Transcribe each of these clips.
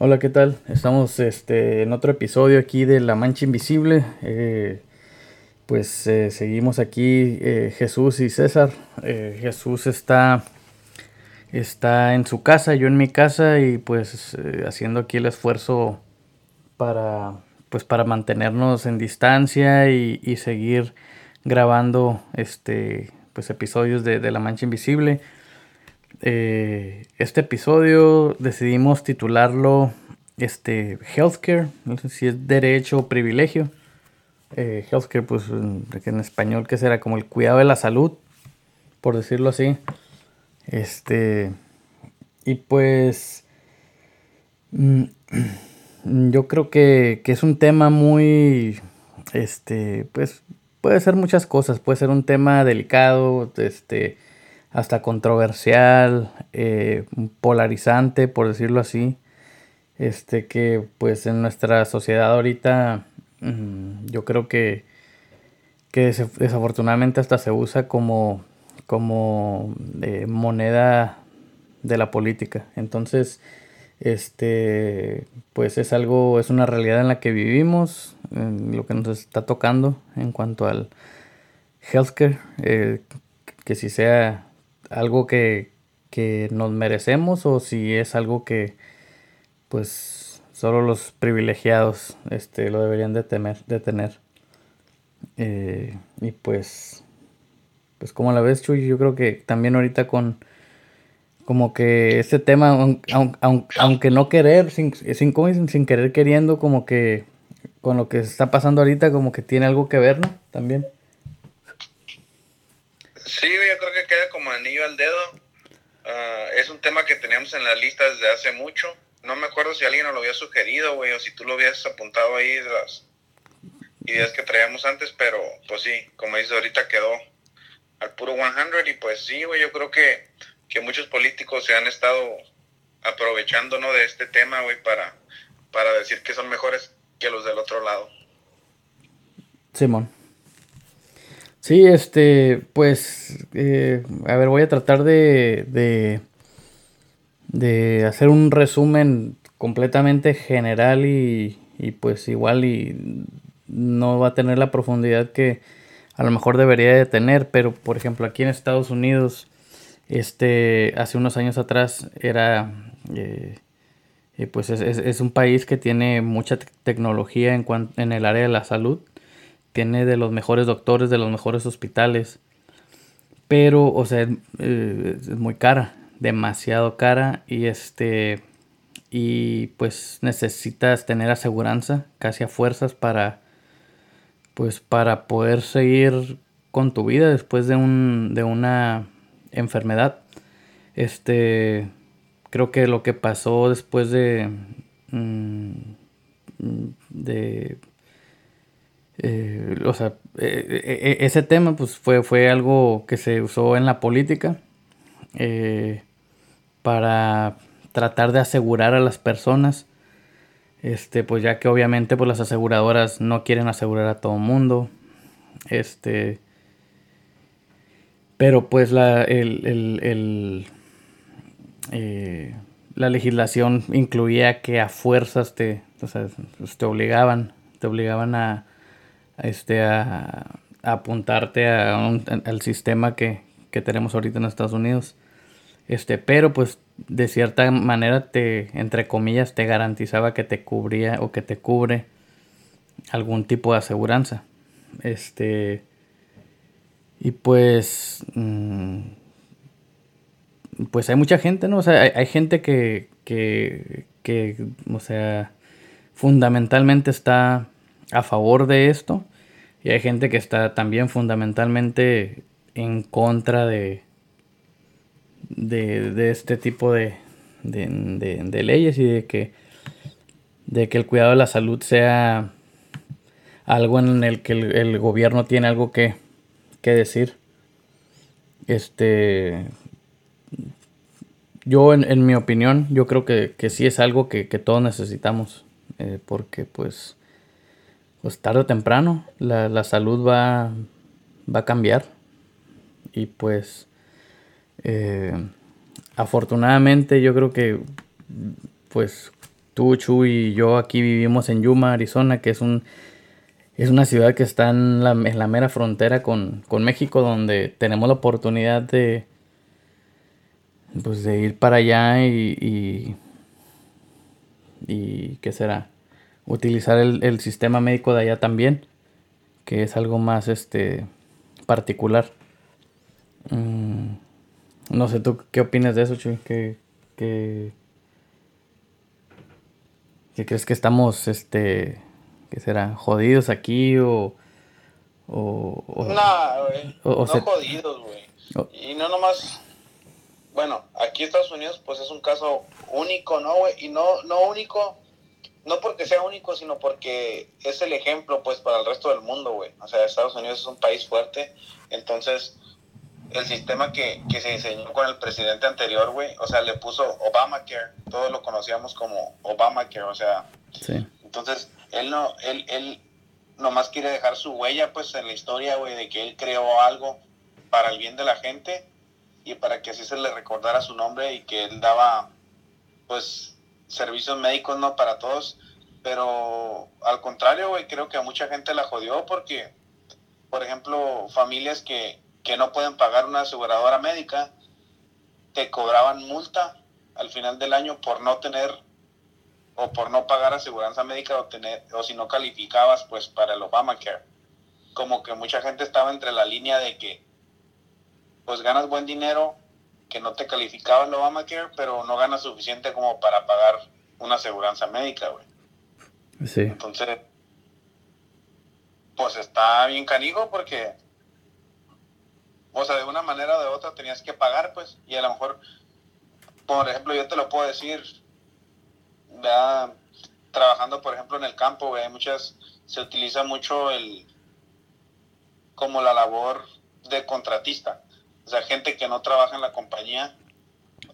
Hola, ¿qué tal? Estamos en otro episodio aquí de La Mancha Invisible. Seguimos aquí Jesús y César. Jesús está en su casa, yo en mi casa, y haciendo aquí el esfuerzo para mantenernos en distancia y seguir grabando episodios de La Mancha Invisible. Este episodio decidimos titularlo Healthcare, no sé si es derecho o privilegio. Healthcare, en español, ¿qué será? Como el cuidado de la salud, por decirlo así. Yo creo que es un tema muy, puede ser muchas cosas, puede ser un tema delicado, hasta controversial, polarizante, por decirlo así, que en nuestra sociedad ahorita yo creo que desafortunadamente hasta se usa como moneda de la política. Entonces es una realidad en la que vivimos, en lo que nos está tocando en cuanto al healthcare, que si sea algo que nos merecemos o si es algo que solo los privilegiados lo deberían de tener. Como la ves, Chuy, yo creo que también ahorita como que este tema, aunque no querer, sin querer queriendo, como que con lo que está pasando ahorita, como que tiene algo que ver, ¿no? También. Sí, yo creo que queda como anillo al dedo. Es un tema que teníamos en la lista desde hace mucho. No me acuerdo si alguien nos lo había sugerido, güey, o si tú lo habías apuntado ahí de las ideas que traíamos antes, pero pues sí, como dices, ahorita quedó al puro 100 y pues sí, güey, yo creo que muchos políticos se han estado aprovechando, ¿no?, de este tema, güey, para decir que son mejores que los del otro lado. Simón. Sí, a ver, voy a tratar de hacer un resumen completamente general y pues igual y no va a tener la profundidad que a lo mejor debería de tener, pero por ejemplo aquí en Estados Unidos, hace unos años atrás era, es un país que tiene mucha tecnología en el área de la salud. Tiene de los mejores doctores, de los mejores hospitales. Pero, o sea, es muy cara. Demasiado cara. Y pues necesitas tener aseguranza casi a fuerzas para poder seguir con tu vida después de una enfermedad. Creo que lo que pasó después ese tema fue algo que se usó en la política para tratar de asegurar a las personas, ya que obviamente las aseguradoras no quieren asegurar a todo el mundo, pero la legislación incluía que a fuerzas te obligaban a apuntarte al sistema que tenemos ahorita en Estados Unidos. Pero de cierta manera entre comillas, te garantizaba que te cubría o que te cubre algún tipo de aseguranza. Hay mucha gente, ¿no? O sea, hay gente que o sea, fundamentalmente está a favor de esto y hay gente que está también fundamentalmente en contra de este tipo de leyes y de que el cuidado de la salud sea algo en el que el gobierno tiene algo que decir. Yo en mi opinión, yo creo que sí es algo que todos necesitamos, porque pues tarde o temprano la salud va a cambiar y afortunadamente yo creo que Tú, Chuy y yo aquí vivimos en Yuma, Arizona, que es una ciudad que está en la mera frontera con México, donde tenemos la oportunidad de ir para allá y ¿qué será? Utilizar el sistema médico de allá también, que es algo más particular. No sé, ¿tú qué opinas de eso, Chuy? ¿Qué crees que estamos, qué será, jodidos aquí o nah, güey, jodidos, güey. Oh. Y no nomás, bueno, aquí Estados Unidos pues es un caso único, ¿no, güey? Y no único, no porque sea único, sino porque es el ejemplo pues para el resto del mundo, güey. O sea, Estados Unidos es un país fuerte, entonces el sistema que se diseñó con el presidente anterior, güey, o sea, le puso Obamacare, todos lo conocíamos como Obamacare, o sea, sí. Entonces él nomás quiere dejar su huella pues en la historia, güey, de que él creó algo para el bien de la gente y para que así se le recordara su nombre y que él daba pues servicios médicos, no, para todos. Pero al contrario, güey, creo que a mucha gente la jodió porque, por ejemplo, familias que no pueden pagar una aseguradora médica, te cobraban multa al final del año por no tener o por no pagar aseguranza médica o si no calificabas pues para el Obamacare. Como que mucha gente estaba entre la línea de que pues ganas buen dinero, que no te calificaba el Obamacare, pero no ganas suficiente como para pagar una aseguranza médica, güey. Sí. Entonces, pues está bien canijo porque, o sea, de una manera o de otra tenías que pagar, pues. Y a lo mejor, por ejemplo, yo te lo puedo decir, ¿verdad? Trabajando, por ejemplo, en el campo, güey, se utiliza mucho como la labor de contratista. O sea, gente que no trabaja en la compañía,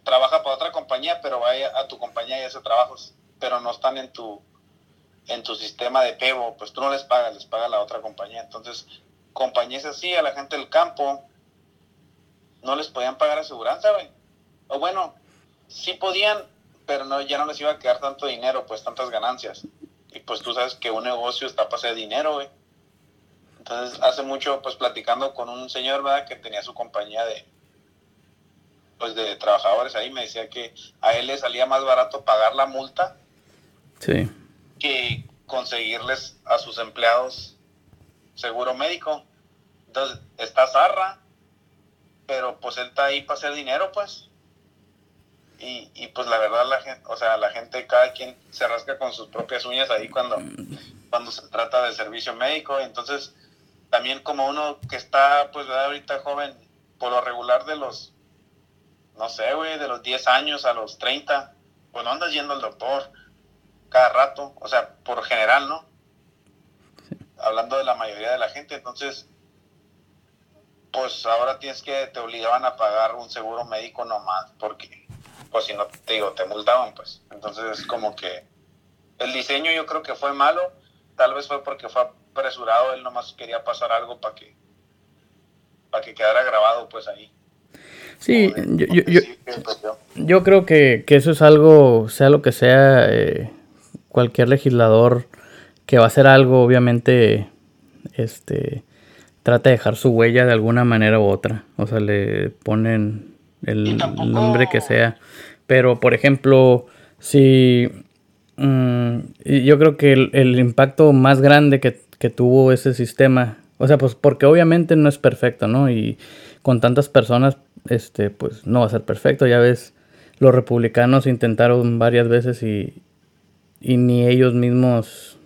trabaja para otra compañía, pero va a tu compañía y hace trabajos, pero no están en tu sistema de payroll, pues tú no les pagas, les paga la otra compañía. Entonces, compañías así, a la gente del campo no les podían pagar aseguranza, güey. O bueno, sí podían, pero no, ya no les iba a quedar tanto dinero, pues tantas ganancias. Y pues tú sabes que un negocio está para hacer dinero, güey. Entonces, hace mucho, pues platicando con un señor, ¿verdad?, que tenía su compañía de trabajadores ahí, me decía que a él le salía más barato pagar la multa, sí, que conseguirles a sus empleados seguro médico. Entonces, está zarra, pero pues él está ahí para hacer dinero, pues. Y pues la verdad, la gente, o sea, la gente, cada quien se rasca con sus propias uñas ahí cuando se trata de servicio médico. Entonces, también como uno que está, pues, ¿verdad?, ahorita joven, por lo regular de los 10 años a los 30, pues no andas yendo al doctor cada rato, o sea, por general, ¿no? Sí. Hablando de la mayoría de la gente. Entonces, pues ahora te obligaban a pagar un seguro médico nomás, porque pues si no, te digo, te multaban, pues. Entonces es como que el diseño yo creo que fue malo, tal vez fue porque fue apresurado, él nomás quería pasar algo para que quedara grabado pues ahí. Sí, yo creo que eso es algo, sea lo que sea, cualquier legislador que va a hacer algo, obviamente, trata de dejar su huella de alguna manera u otra. O sea, le ponen el nombre que sea. Pero, por ejemplo, si yo creo que el impacto más grande que tuvo ese sistema, o sea, pues porque obviamente no es perfecto, ¿no? Y con tantas personas, pues no va a ser perfecto. Ya ves, los republicanos intentaron varias veces y ni ellos mismos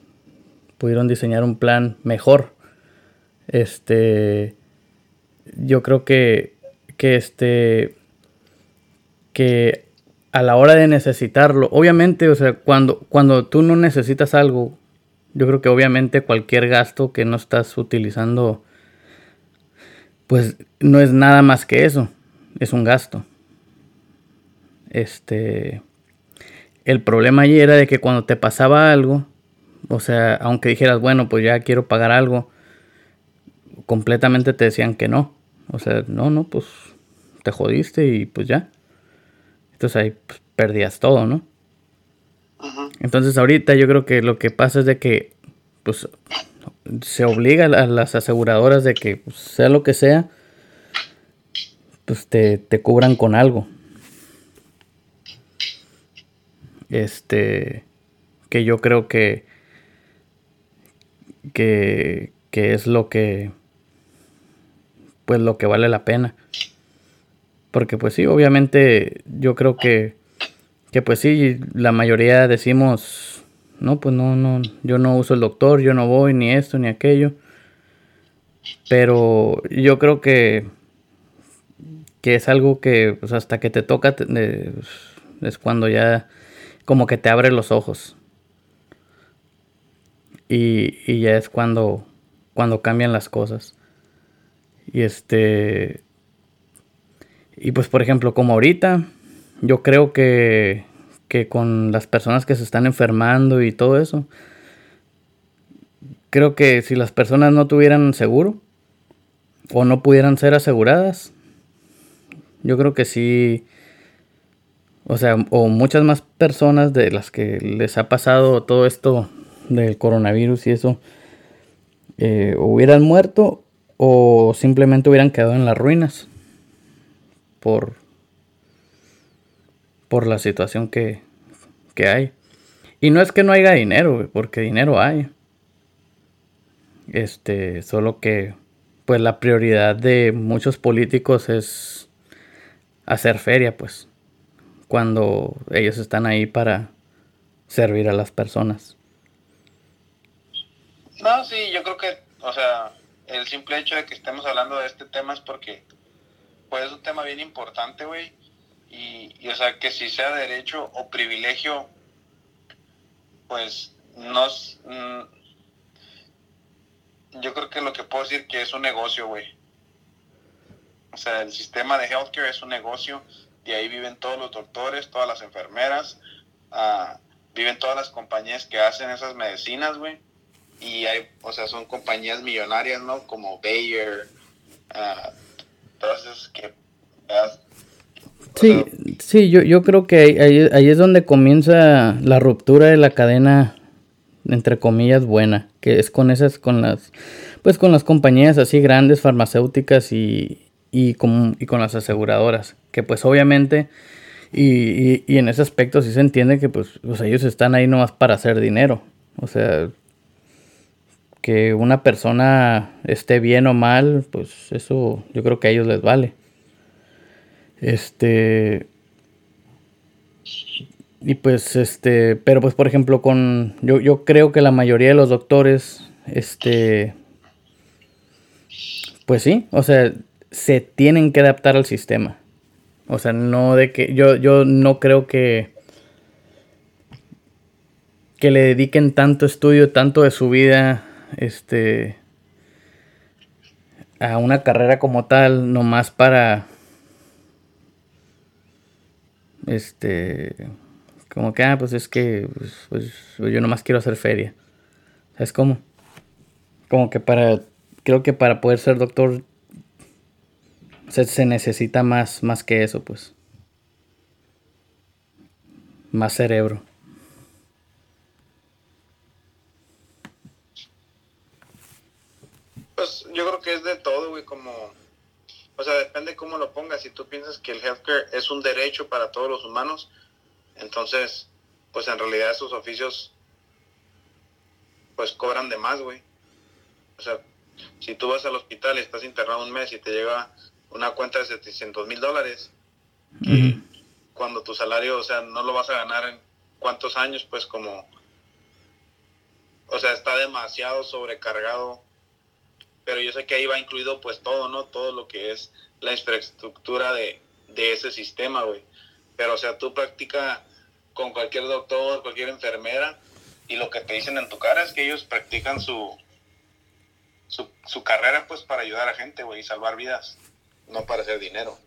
pudieron diseñar un plan mejor. Yo creo que a la hora de necesitarlo, obviamente, o sea, cuando tú no necesitas algo, yo creo que obviamente cualquier gasto que no estás utilizando, pues no es nada más que eso, es un gasto. El problema allí era de que cuando te pasaba algo, o sea, aunque dijeras, bueno, pues ya quiero pagar algo, completamente te decían que no. O sea, no, pues te jodiste y pues ya. Entonces ahí pues perdías todo, ¿no? Uh-huh. Uh-huh. Entonces ahorita yo creo que lo que pasa es de que pues se obliga a las aseguradoras de que pues, sea lo que sea, pues te cubran con algo. Que yo creo que es lo que pues lo que vale la pena. Porque pues sí, obviamente yo creo que pues sí, la mayoría decimos, no, pues no, yo no uso el doctor, yo no voy ni esto ni aquello. Pero yo creo que es algo que pues hasta que te toca es cuando ya como que te abre los ojos. Y ya es cuando cambian las cosas. Y y pues por ejemplo, como ahorita, yo creo que con las personas que se están enfermando y todo eso, creo que si las personas no tuvieran seguro o no pudieran ser aseguradas, yo creo que sí, o sea, o muchas más personas de las que les ha pasado todo esto del coronavirus y eso, hubieran muerto o simplemente hubieran quedado en las ruinas por la situación que hay. Y no es que no haya dinero, porque dinero hay. Solo que pues la prioridad de muchos políticos es hacer feria, pues, cuando ellos están ahí para servir a las personas. No, sí, yo creo que, o sea, el simple hecho de que estemos hablando de este tema es porque pues es un tema bien importante, güey, y o sea, que si sea derecho o privilegio, pues yo creo que lo que puedo decir que es un negocio, güey. O sea, el sistema de healthcare es un negocio, y ahí viven todos los doctores, todas las enfermeras, viven todas las compañías que hacen esas medicinas, güey. Y hay, o sea, son compañías millonarias, ¿no? Como Bayer, todas esas que... Sí, sí, yo creo que ahí es donde comienza la ruptura de la cadena, entre comillas, buena, que es con las compañías así grandes, farmacéuticas y con las aseguradoras, que pues obviamente, y en ese aspecto sí se entiende que pues ellos están ahí nomás para hacer dinero, o sea... Que una persona esté bien o mal, pues eso yo creo que a ellos les vale. Y pues pero pues por ejemplo yo creo que la mayoría de los doctores, pues sí, o sea, se tienen que adaptar al sistema. O sea, no de que yo no creo que le dediquen tanto estudio, tanto de su vida a una carrera como tal, nomás para como que pues es que pues, yo nomás quiero hacer feria. ¿Sabes cómo? Como que creo que para poder ser doctor se necesita más que eso, pues más cerebro. Pues yo creo que es de todo, güey, como... O sea, depende cómo lo pongas. Si tú piensas que el healthcare es un derecho para todos los humanos, entonces, pues en realidad esos oficios, pues cobran de más, güey. O sea, si tú vas al hospital y estás internado un mes y te llega una cuenta de $700,000, y cuando tu salario, o sea, no lo vas a ganar en cuántos años, pues como... O sea, está demasiado sobrecargado. Pero yo sé que ahí va incluido pues todo, ¿no? Todo lo que es la infraestructura de ese sistema, güey. Pero, o sea, tú practicas con cualquier doctor, cualquier enfermera, y lo que te dicen en tu cara es que ellos practican su carrera pues para ayudar a gente, güey, y salvar vidas, no para hacer dinero.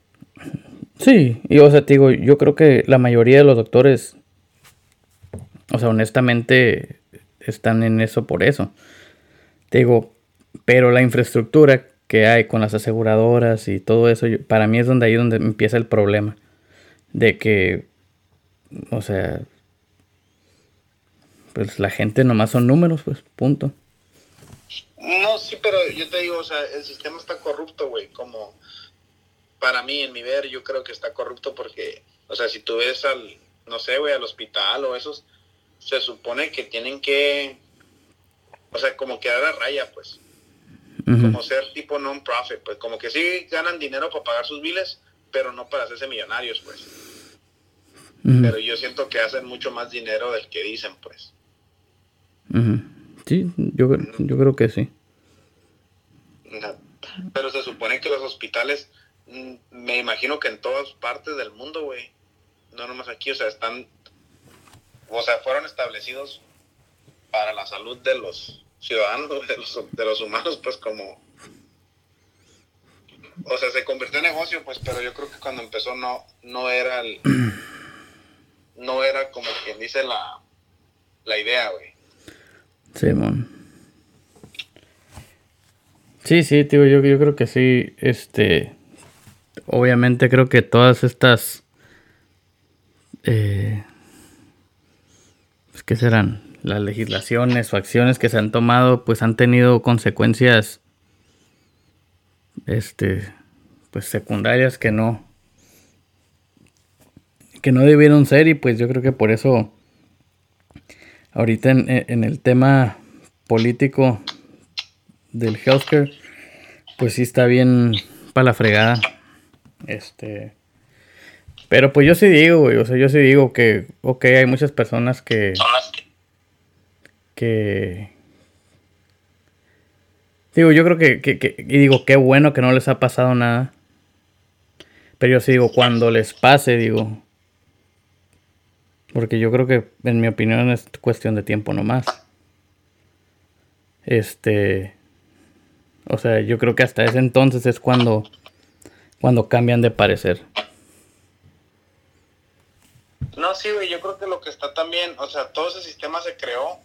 Sí, y o sea, te digo, yo creo que la mayoría de los doctores, o sea, honestamente, están en eso por eso. Te digo... Pero la infraestructura que hay con las aseguradoras y todo eso, para mí es donde empieza el problema. De que, o sea, pues la gente nomás son números, pues, punto. No, sí, pero yo te digo, o sea, el sistema está corrupto, güey, como para mí, en mi ver, yo creo que está corrupto porque, o sea, si tú ves al, no sé, güey, al hospital o esos, se supone que tienen que, o sea, como quedar a raya, pues, uh-huh, como ser tipo non-profit, pues, como que sí ganan dinero para pagar sus biles, pero no para hacerse millonarios, pues. Uh-huh. Pero yo siento que hacen mucho más dinero del que dicen, pues. Uh-huh. Sí, yo creo que sí. No. Pero se supone que los hospitales, me imagino que en todas partes del mundo, güey, no nomás aquí, o sea, están, o sea, fueron establecidos para la salud de los ciudadanos, de los humanos, pues, como, o sea, se convirtió en negocio, pues, pero yo creo que cuando empezó no era el... No era como quien dice la idea, güey. Sí, mon. Sí, tío, yo creo que sí. Obviamente creo que todas estas... pues, ¿qué serán? Las legislaciones o acciones que se han tomado, pues han tenido consecuencias... pues secundarias que no debieron ser, y pues yo creo que por eso ahorita en el tema político del healthcare, pues sí está bien para la fregada. Pero pues yo sí digo, güey, o sea, yo sí digo que, ok, hay muchas personas que digo, yo creo que y digo, qué bueno que no les ha pasado nada. Pero yo sí digo, cuando les pase, digo... Porque yo creo que, en mi opinión, es cuestión de tiempo nomás. O sea, yo creo que hasta ese entonces es cuando cambian de parecer. No, sí, güey, yo creo que lo que está también... O sea, todo ese sistema se creó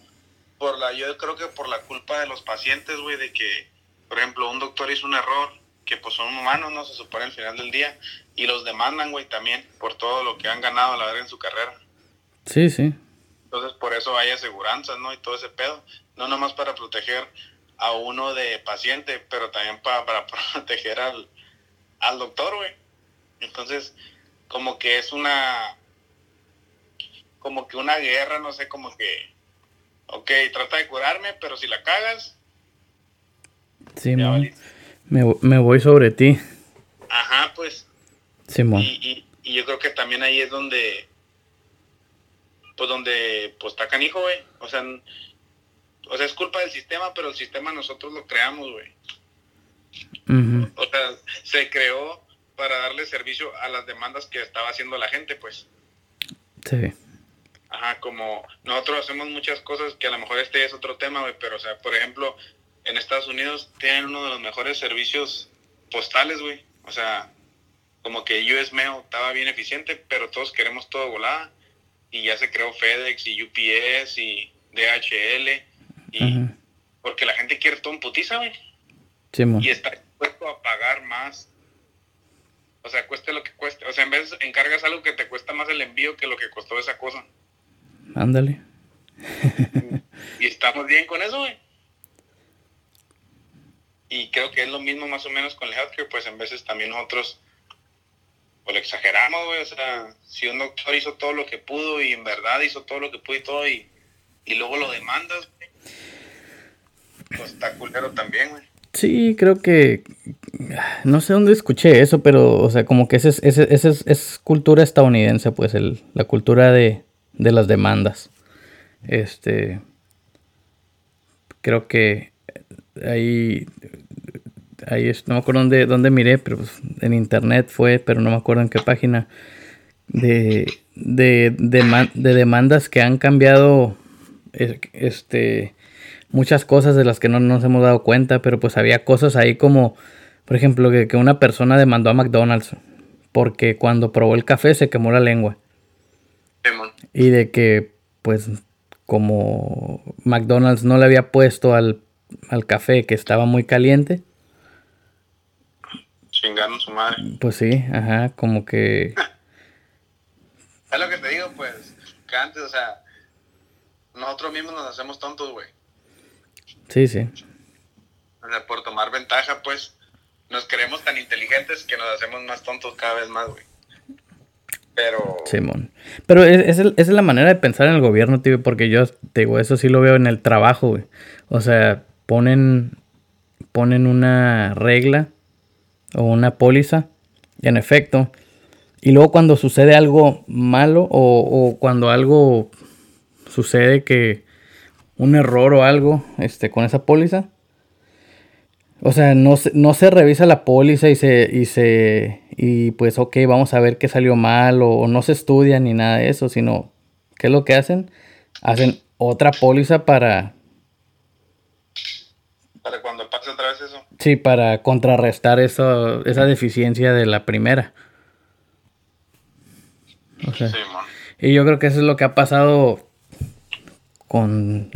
yo creo que por la culpa de los pacientes, güey, de que, por ejemplo, un doctor hizo un error, que pues son humanos, ¿no? Se supone al final del día. Y los demandan, güey, también, por todo lo que han ganado a la verga en su carrera. Sí, sí. Entonces, por eso hay aseguranzas, ¿no? Y todo ese pedo. No nomás para proteger a uno de paciente, pero también para proteger al doctor, güey. Entonces, como que es una guerra, no sé, como que... Ok, trata de curarme, pero si la cagas... Sí, me voy sobre ti. Ajá, pues. Simón. Y yo creo que también ahí es donde... Pues está canijo, güey. O sea, es culpa del sistema, pero el sistema nosotros lo creamos, güey. Uh-huh. O sea, se creó para darle servicio a las demandas que estaba haciendo la gente, pues. Sí. Ajá, como nosotros hacemos muchas cosas que a lo mejor este es otro tema, güey, pero, o sea, por ejemplo, en Estados Unidos tienen uno de los mejores servicios postales, güey. O sea, como que US Mail estaba bien eficiente, pero todos queremos todo volada. Y ya se creó FedEx y UPS y DHL. Y uh-huh. Porque la gente quiere todo un putiza, güey. Sí, y está dispuesto a pagar más. O sea, cueste lo que cueste. O sea, en vez encargas algo que te cuesta más el envío que lo que costó esa cosa. Ándale. Y estamos bien con eso, güey. Y creo que es lo mismo más o menos con el healthcare. Pues en veces también nosotros... O lo exageramos, güey, o sea, si un doctor hizo todo lo que pudo y en verdad hizo todo lo que pudo y todo, y luego lo demandas, güey, pues está culero también, güey. Sí, creo que, no sé dónde escuché eso, pero, o sea, como que es cultura estadounidense, pues, la cultura de las demandas. Creo que ahí no me acuerdo dónde miré, pero pues en internet fue, pero no me acuerdo en qué página, de demandas que han cambiado muchas cosas de las que no nos hemos dado cuenta, pero pues había cosas ahí como, por ejemplo, que una persona demandó a McDonald's porque cuando probó el café se quemó la lengua. Y de que, pues, como McDonald's no le había puesto al café que estaba muy caliente, chingaron su madre. Pues sí, ajá, como que... Es lo que te digo, pues, que antes, o sea, nosotros mismos nos hacemos tontos, güey. Sí, sí. O sea, por tomar ventaja, pues, nos creemos tan inteligentes que nos hacemos más tontos cada vez más, güey. Pero... Simón. Pero esa es la manera de pensar en el gobierno, tío, porque yo, te digo, eso sí lo veo en el trabajo, güey. O sea, ponen una regla o una póliza, y en efecto, y luego cuando sucede algo malo o cuando algo sucede que un error o algo con esa póliza, o sea, no se revisa la póliza y pues ok, vamos a ver qué salió mal o no se estudia ni nada de eso, sino ¿qué es lo que hacen? Hacen otra póliza para cuando pase otra vez eso. Sí, para contrarrestar esa deficiencia de la primera. O sea, sí, man. Y yo creo que eso es lo que ha pasado con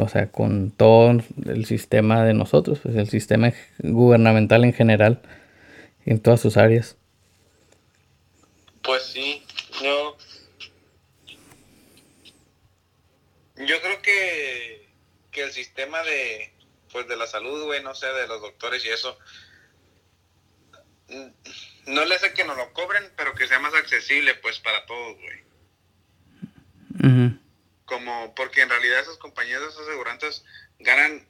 todo el sistema de nosotros, pues el sistema gubernamental en general, en todas sus áreas. Pues sí, yo creo que el sistema de la salud, güey, no sé, de los doctores y eso, no le hace que nos lo cobren, pero que sea más accesible, pues, para todos, güey. Uh-huh. Como, porque en realidad esas compañías, esas asegurantes, ganan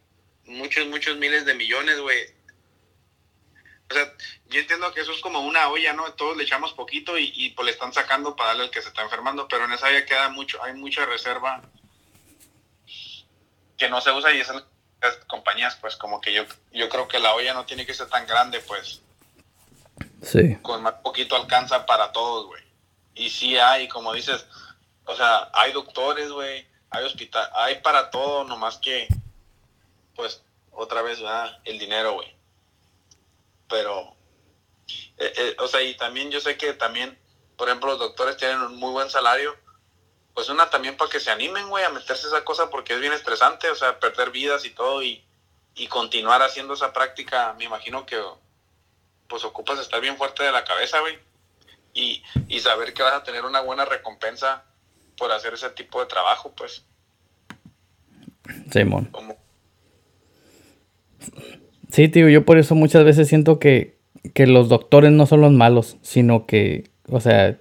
muchos miles de millones, güey. O sea, yo entiendo que eso es como una olla, ¿no? Todos le echamos poquito y pues le están sacando para darle al que se está enfermando, pero en esa olla hay mucha reserva que no se usa y esas compañías, pues, como que yo creo que la olla no tiene que ser tan grande, pues. Sí. Con más poquito alcanza para todos, güey. Y sí hay, como dices, o sea, hay doctores, güey, hay hospital, hay para todo, nomás que, pues, otra vez, ¿verdad? El dinero, güey. Pero, o sea, y también yo sé que también, por ejemplo, los doctores tienen un muy buen salario, pues una también para que se animen, güey, a meterse esa cosa porque es bien estresante, o sea, perder vidas y todo y continuar haciendo esa práctica, me imagino que... pues ocupas estar bien fuerte de la cabeza, güey, y saber que vas a tener una buena recompensa por hacer ese tipo de trabajo, pues. Simón. ¿Cómo? Sí, tío, yo por eso muchas veces siento que los doctores no son los malos, sino que, o sea,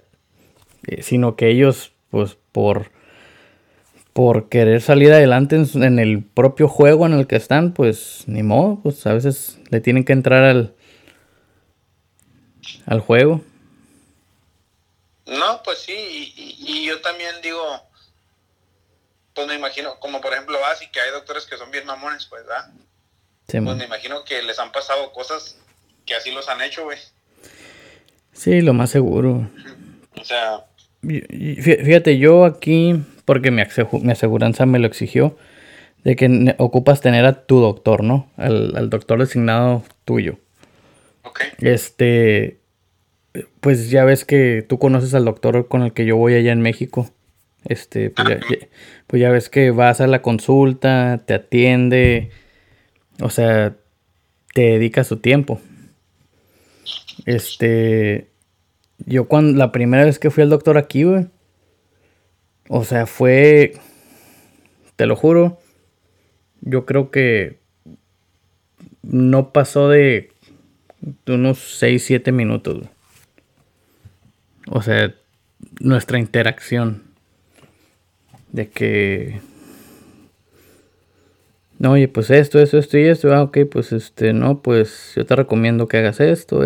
sino que ellos, pues, por querer salir adelante en el propio juego en el que están, pues, ni modo, pues, a veces le tienen que entrar al juego. No, pues sí, y yo también digo, pues me imagino, como por ejemplo, así que hay doctores que son bien mamones, pues, ¿verdad? Sí, pues me imagino que les han pasado cosas que así los han hecho, güey. Sí, lo más seguro. O sea... Fíjate, yo aquí, porque mi aseguranza me lo exigió, de que ocupas tener a tu doctor, ¿no? Al doctor designado tuyo. Okay. Pues ya ves que tú conoces al doctor con el que yo voy allá en México. Pues ya ves que vas a la consulta, te atiende, o sea, te dedica su tiempo. Yo cuando la primera vez que fui al doctor aquí, güey, o sea, fue, te lo juro, yo creo que no pasó de unos 6-7 minutos, güey. O sea, nuestra interacción de que no, oye, pues esto y esto. Ah, ok, pues no, pues yo te recomiendo que hagas esto.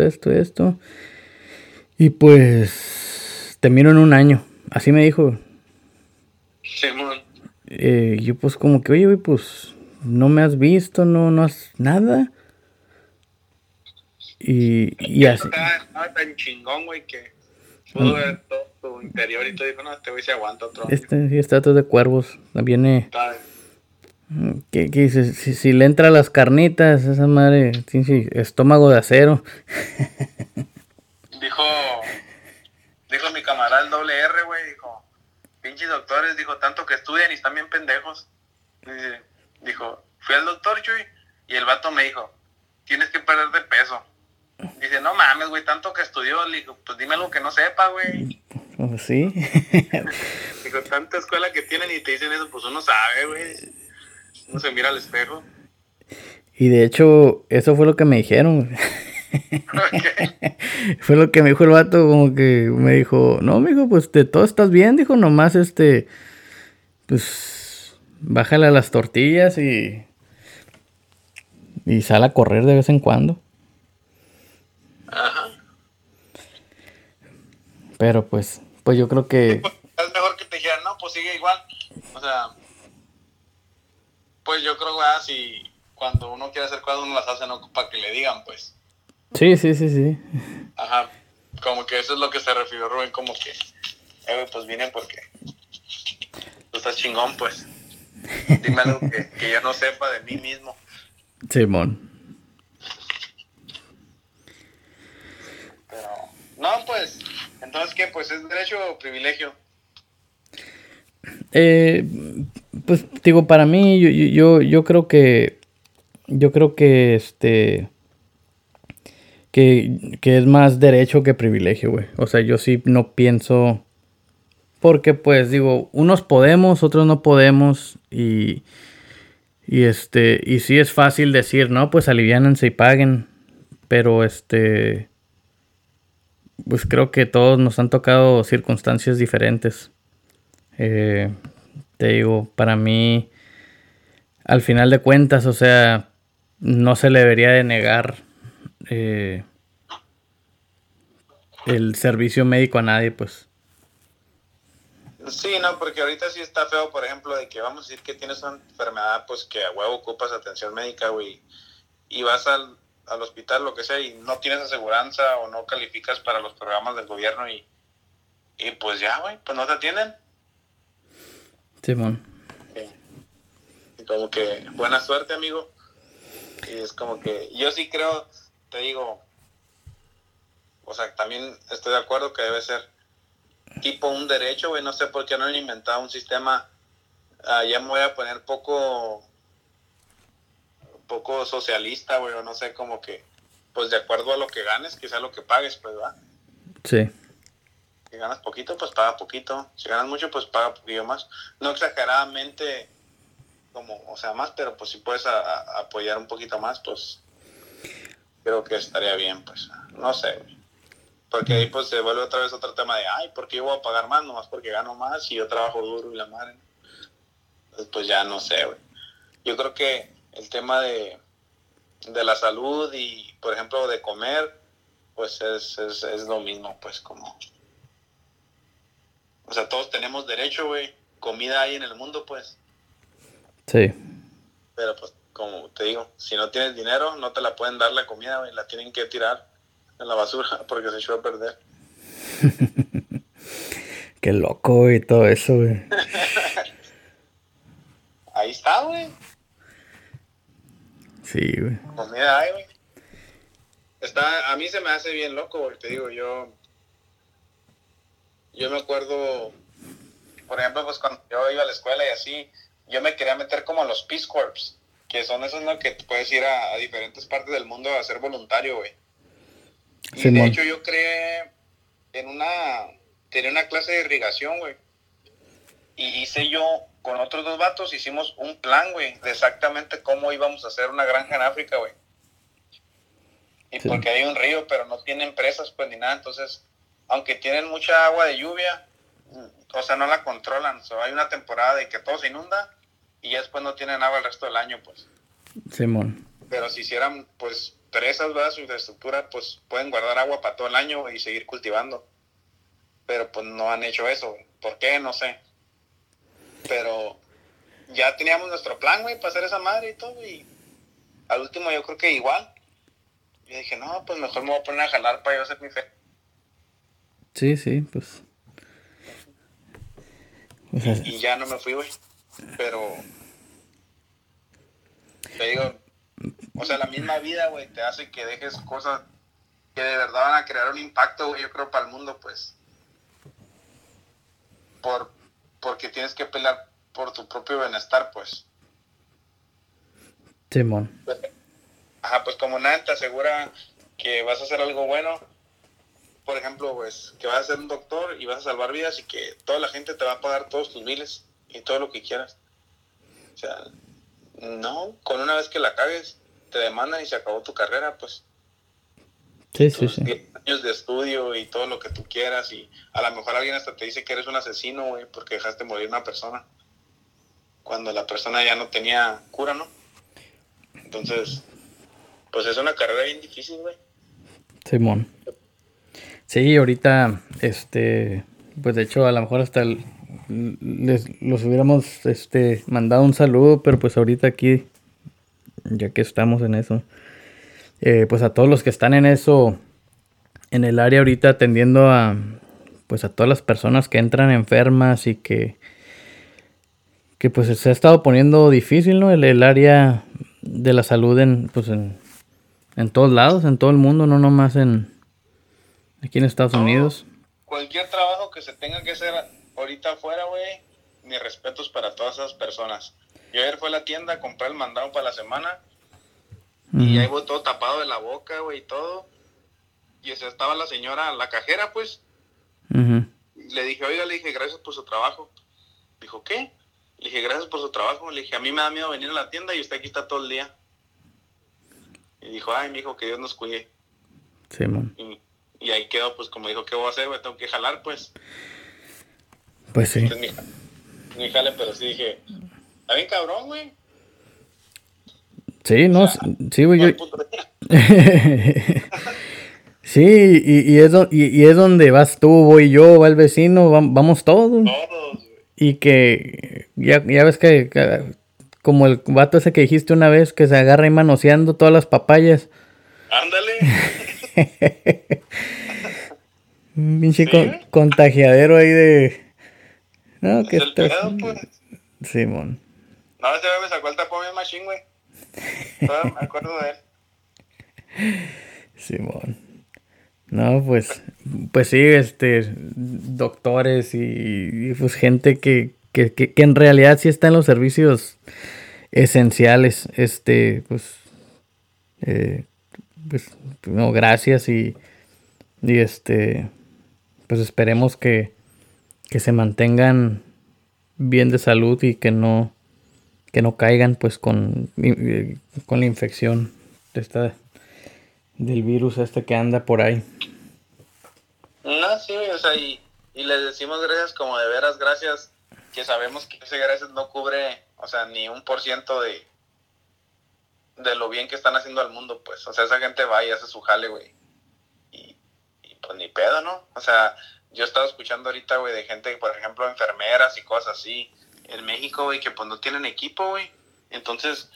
Y pues te miro en un año. Así me dijo. Sí, yo pues como que, oye, pues no me has visto, no has nada. Y así. Estaba tan chingón, güey, que pudo ver todo tu interior y todo. Dijo, no, este güey se aguanta otro. Estatus de cuervos. Viene. ¿Qué dices? Si le entra las carnitas, esa madre. Sí, estómago de acero. Dijo mi camarada el doble R, güey. Dijo, pinches doctores, dijo, tanto que estudian y están bien pendejos. Dijo, fui al doctor, Chuy, y el vato me dijo, tienes que perder de peso. Dice, no mames, güey, tanto que estudió. Le digo, pues dime algo que no sepa, güey. Sí. Digo, tanta escuela que tienen y te dicen eso, pues uno sabe, güey. Uno se mira al espejo. Y de hecho, eso fue lo que me dijeron. Okay. Fue lo que me dijo el vato, como que me dijo, no, mijo, pues de todo estás bien, dijo, nomás pues bájale a las tortillas y sal a correr de vez en cuando. Ajá. Pero pues yo creo que... Sí, pues, es mejor que te dijeran, no, pues sigue igual. O sea, pues yo creo, ¿verdad? Si cuando uno quiere hacer cosas, uno las hace, no para que le digan, pues. Sí. Ajá, como que eso es lo que se refirió Rubén, como que, pues vine porque tú estás chingón, pues. Dime algo que yo no sepa de mí mismo. Simón. Pero, no, pues, entonces, ¿qué? Pues, ¿es derecho o privilegio? Pues, digo, para mí, yo creo que Que es más derecho que privilegio, güey. O sea, yo sí no pienso... Porque, pues, digo, unos podemos, otros no podemos. Y sí es fácil decir, no, pues aliviánense y paguen. Pero, pues creo que todos nos han tocado circunstancias diferentes. Te digo, para mí... Al final de cuentas, o sea... No se le debería de negar... el servicio médico a nadie, pues. Sí, no, porque ahorita sí está feo, por ejemplo, de que vamos a decir que tienes una enfermedad, pues que a huevo ocupas atención médica, güey, y vas al hospital, lo que sea, y no tienes aseguranza o no calificas para los programas del gobierno y pues ya, güey, pues no te atienden. Simón. Sí. Como que buena suerte, amigo. Y es como que yo sí creo... Te digo, o sea, también estoy de acuerdo que debe ser tipo un derecho, güey. No sé por qué no han inventado un sistema. Ya me voy a poner poco socialista, güey, o no sé, como que, pues de acuerdo a lo que ganes, quizá lo que pagues, pues, ¿verdad? Sí. Si ganas poquito, pues paga poquito. Si ganas mucho, pues paga poquito más. No exageradamente, como, o sea, más, pero pues si puedes apoyar un poquito más, pues... Creo que estaría bien, pues, no sé, güey. Porque ahí pues se vuelve otra vez otro tema de, ay, ¿por qué yo voy a pagar más? Nomás porque gano más y yo trabajo duro y la madre. Entonces, pues ya no sé, güey. Yo creo que el tema de la salud y, por ejemplo, de comer, pues es lo mismo, pues, como... O sea, todos tenemos derecho, güey. Comida hay en el mundo, pues. Sí. Pero pues... Como te digo, si no tienes dinero, no te la pueden dar la comida, güey. La tienen que tirar en la basura porque se echó a perder. Qué loco, güey, todo eso, güey. Ahí está, güey. Sí, güey. Comida hay, güey. A mí se me hace bien loco, güey. Te digo, yo me acuerdo, por ejemplo, pues cuando yo iba a la escuela y así, yo me quería meter como a los Peace Corps. Que son esos, ¿no? Que puedes ir a diferentes partes del mundo a ser voluntario, güey. Y sí, de hecho yo creé en tenía una clase de irrigación, güey. Y hice yo, con otros dos vatos, hicimos un plan, güey, de exactamente cómo íbamos a hacer una granja en África, güey. Y sí. Porque hay un río, pero no tienen presas, pues, ni nada. Entonces, aunque tienen mucha agua de lluvia, o sea, no la controlan. O sea, hay una temporada de que todo se inunda. Y ya después no tienen agua el resto del año, pues. Simón. Pero si hicieran, pues, presas, ¿verdad? Su infraestructura, pues, pueden guardar agua para todo el año y seguir cultivando. Pero, pues, no han hecho eso, güey. ¿Por qué? No sé. Pero ya teníamos nuestro plan, güey, para hacer esa madre y todo. Y al último yo creo que igual. Yo dije, no, pues, mejor me voy a poner a jalar para yo hacer mi fe. Sí, pues. Y ya no me fui, güey. Pero te digo, o sea, la misma vida, güey, te hace que dejes cosas que de verdad van a crear un impacto, güey, yo creo, para el mundo, pues. Porque tienes que pelear por tu propio bienestar, pues. Simón. Ajá, pues como nadie te asegura que vas a hacer algo bueno, por ejemplo, pues, que vas a ser un doctor y vas a salvar vidas y que toda la gente te va a pagar todos tus miles y todo lo que quieras. O sea, no, con una vez que la cagues, te demandan y se acabó tu carrera, pues. Sí, sí, sí. 10 años de estudio y todo lo que tú quieras, y a lo mejor alguien hasta te dice que eres un asesino, güey, porque dejaste morir una persona cuando la persona ya no tenía cura, ¿no? Entonces, pues es una carrera bien difícil, güey. Simón. Sí, ahorita, pues de hecho, a lo mejor hasta los hubiéramos mandado un saludo, pero pues ahorita aquí, ya que estamos en eso, pues a todos los que están en eso, en el área ahorita atendiendo a, pues a todas las personas que entran enfermas y que pues se ha estado poniendo difícil, ¿no? El área de la salud en todos lados, en todo el mundo, no nomás aquí en Estados Unidos. Cualquier trabajo que se tenga que hacer ahorita afuera, güey, mis respetos para todas esas personas. Yo ayer fui a la tienda a comprar el mandado para la semana y ahí voy todo tapado de la boca, güey, y todo. Y o sea, estaba la señora, la cajera, pues. Uh-huh. Le dije, oiga, le dije, gracias por su trabajo. Dijo, ¿qué? Le dije, gracias por su trabajo. Le dije, a mí me da miedo venir a la tienda y usted aquí está todo el día. Y dijo, ay, mijo, que Dios nos cuide. Sí, man. Y ahí quedó, pues, como dijo, ¿qué voy a hacer, güey? Tengo que jalar, pues. Pues sí. Entonces, mi jale, pero sí dije, está bien cabrón, güey. Sí, no, o sea, sí, güey, yo... Sí, y es donde vas tú, voy yo, va el vecino, vamos todos. Todos. Y que ya ves que como el vato ese que dijiste una vez que se agarra ahí manoseando todas las papayas. Ándale. Pinche contagiadero ahí de... No, que está... Pedo, pues. Simón. No, ese me sacó el tapón bien machín, güey. Todavía me acuerdo de él. Simón. No, pues sí, doctores y pues gente que en realidad sí está en los servicios esenciales, pues no, gracias y pues esperemos que se mantengan bien de salud y que no caigan pues con la infección del virus que anda por ahí. No, sí, o sea, y les decimos gracias como de veras, gracias, que sabemos que ese gracias no cubre, o sea, ni 1% de lo bien que están haciendo al mundo, pues, o sea, esa gente va y hace su jale, güey, y pues ni pedo, ¿no? O sea, yo estaba escuchando ahorita, güey, de gente, por ejemplo, enfermeras y cosas así, en México, güey, que pues no tienen equipo, güey, entonces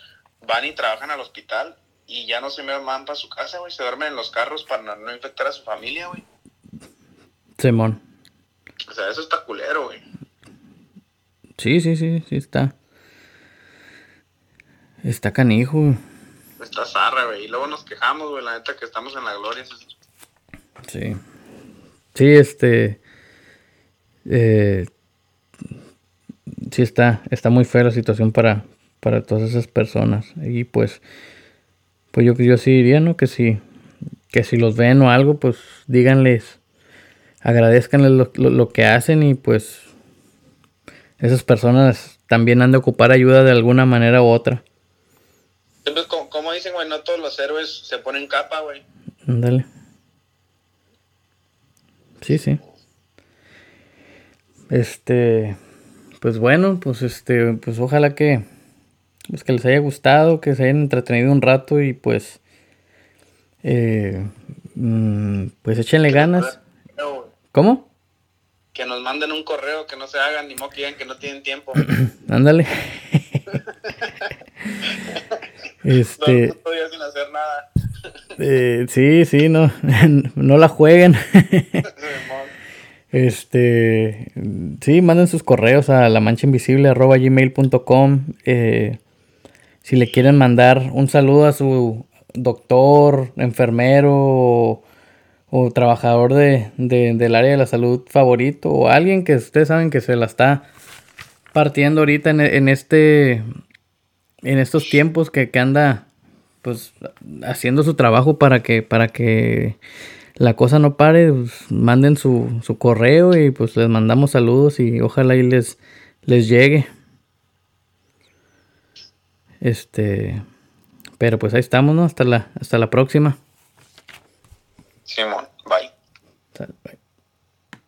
van y trabajan al hospital, y ya no se me van para su casa, güey. Se duermen en los carros para no infectar a su familia, güey. Simón. O sea, eso está culero, güey. Sí, está. Está canijo. Está zarra, güey. Y luego nos quejamos, güey. La neta que estamos en la gloria. Sí. Sí, sí, está muy fea la situación para todas esas personas. Y pues... Pues yo sí diría, ¿no? Que si los ven o algo, pues díganles, agradezcanles lo que hacen y pues esas personas también han de ocupar ayuda de alguna manera u otra. Pues, como dicen, güey, no todos los héroes se ponen capa, güey. Ándale. Sí. Pues bueno, pues pues ojalá que... Pues que les haya gustado, que se hayan entretenido un rato y pues... pues échenle ganas. ¿Cómo? Que nos manden un correo, que no se hagan, ni modo que digan que no tienen tiempo. Ándale. No podía sin hacer nada. Sí, no. No la jueguen. Sí, manden sus correos a lamanchainvisible@gmail.com. Si le quieren mandar un saludo a su doctor, enfermero o trabajador del área de la salud favorito o alguien que ustedes saben que se la está partiendo ahorita en estos tiempos que anda pues haciendo su trabajo para que la cosa no pare, pues, manden su correo y pues les mandamos saludos y ojalá y les llegue. Pero pues ahí estamos, ¿no? Hasta la próxima. Simón, bye.